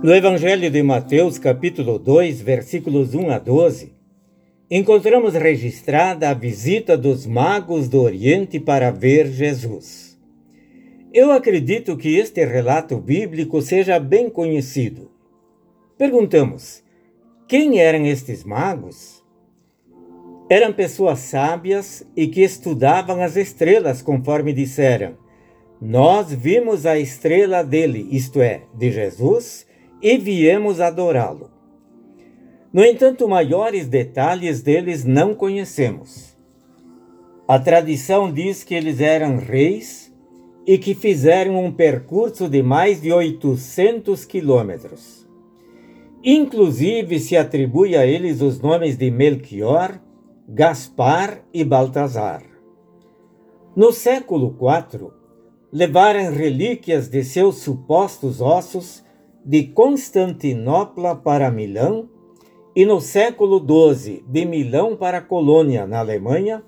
No Evangelho de Mateus, capítulo 2, versículos 1 a 12, encontramos registrada a visita dos magos do Oriente para ver Jesus. Eu acredito que este relato bíblico seja bem conhecido. Perguntamos, quem eram estes magos? Eram pessoas sábias e que estudavam as estrelas, conforme disseram. Nós vimos a estrela dele, isto é, de Jesus, e viemos adorá-lo. No entanto, maiores detalhes deles não conhecemos. A tradição diz que eles eram reis e que fizeram um percurso de mais de 800 quilômetros. Inclusive, se atribui a eles os nomes de Melchior, Gaspar e Baltasar. No século IV, levaram relíquias de seus supostos ossos de Constantinopla para Milão e no século XII, de Milão para Colônia, na Alemanha,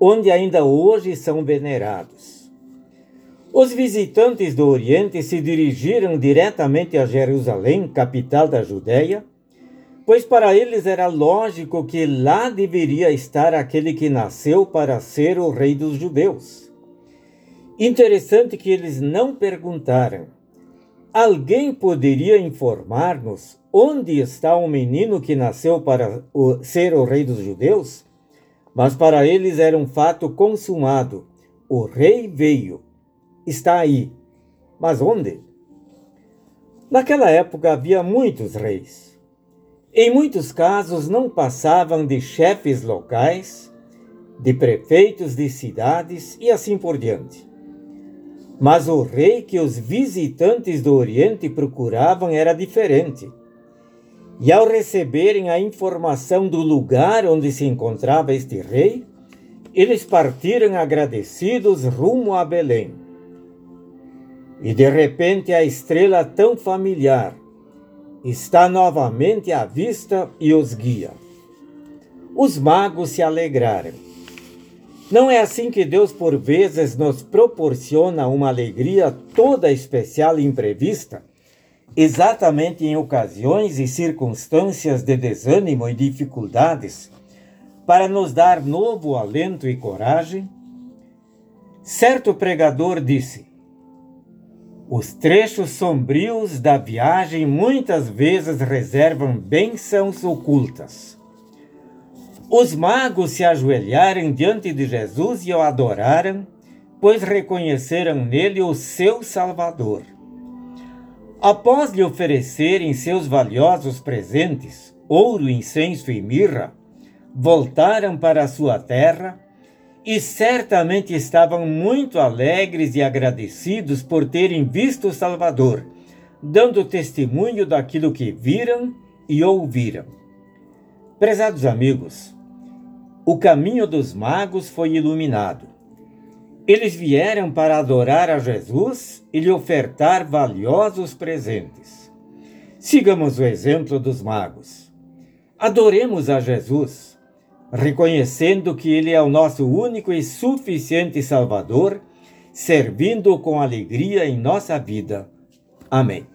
onde ainda hoje são venerados. Os visitantes do Oriente se dirigiram diretamente a Jerusalém, capital da Judéia, pois para eles era lógico que lá deveria estar aquele que nasceu para ser o rei dos judeus. Interessante que eles não perguntaram: alguém poderia informar-nos onde está o menino que nasceu para ser o rei dos judeus? Mas para eles era um fato consumado. O rei veio. Está aí. Mas onde? Naquela época havia muitos reis. Em muitos casos não passavam de chefes locais, de prefeitos de cidades e assim por diante. Mas o rei que os visitantes do Oriente procuravam era diferente. E ao receberem a informação do lugar onde se encontrava este rei, eles partiram agradecidos rumo a Belém. E de repente a estrela tão familiar está novamente à vista e os guia. Os magos se alegraram. Não é assim que Deus por vezes nos proporciona uma alegria toda especial e imprevista, exatamente em ocasiões e circunstâncias de desânimo e dificuldades, para nos dar novo alento e coragem? Certo pregador disse: os trechos sombrios da viagem muitas vezes reservam bênçãos ocultas. Os magos se ajoelharam diante de Jesus e o adoraram, pois reconheceram nele o seu Salvador. Após lhe oferecerem seus valiosos presentes, ouro, incenso e mirra, voltaram para a sua terra e certamente estavam muito alegres e agradecidos por terem visto o Salvador, dando testemunho daquilo que viram e ouviram. Prezados amigos, o caminho dos magos foi iluminado. Eles vieram para adorar a Jesus e lhe ofertar valiosos presentes. Sigamos o exemplo dos magos. Adoremos a Jesus, reconhecendo que Ele é o nosso único e suficiente Salvador, servindo-o com alegria em nossa vida. Amém.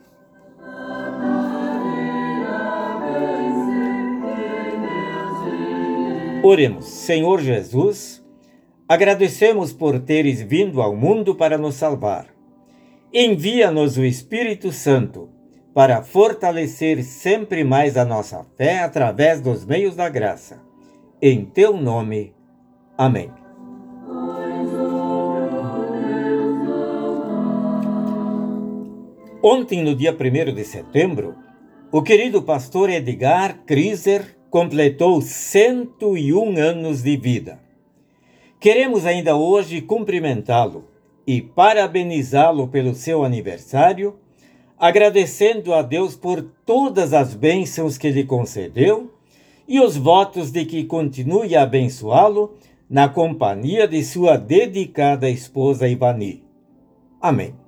Oremos. Senhor Jesus, agradecemos por teres vindo ao mundo para nos salvar. Envia-nos o Espírito Santo para fortalecer sempre mais a nossa fé através dos meios da graça. Em teu nome. Amém. Ontem, no dia 1 de setembro, o querido pastor Edgar Kriser completou 101 anos de vida. Queremos ainda hoje cumprimentá-lo e parabenizá-lo pelo seu aniversário, agradecendo a Deus por todas as bênçãos que lhe concedeu e os votos de que continue a abençoá-lo na companhia de sua dedicada esposa Ivani. Amém.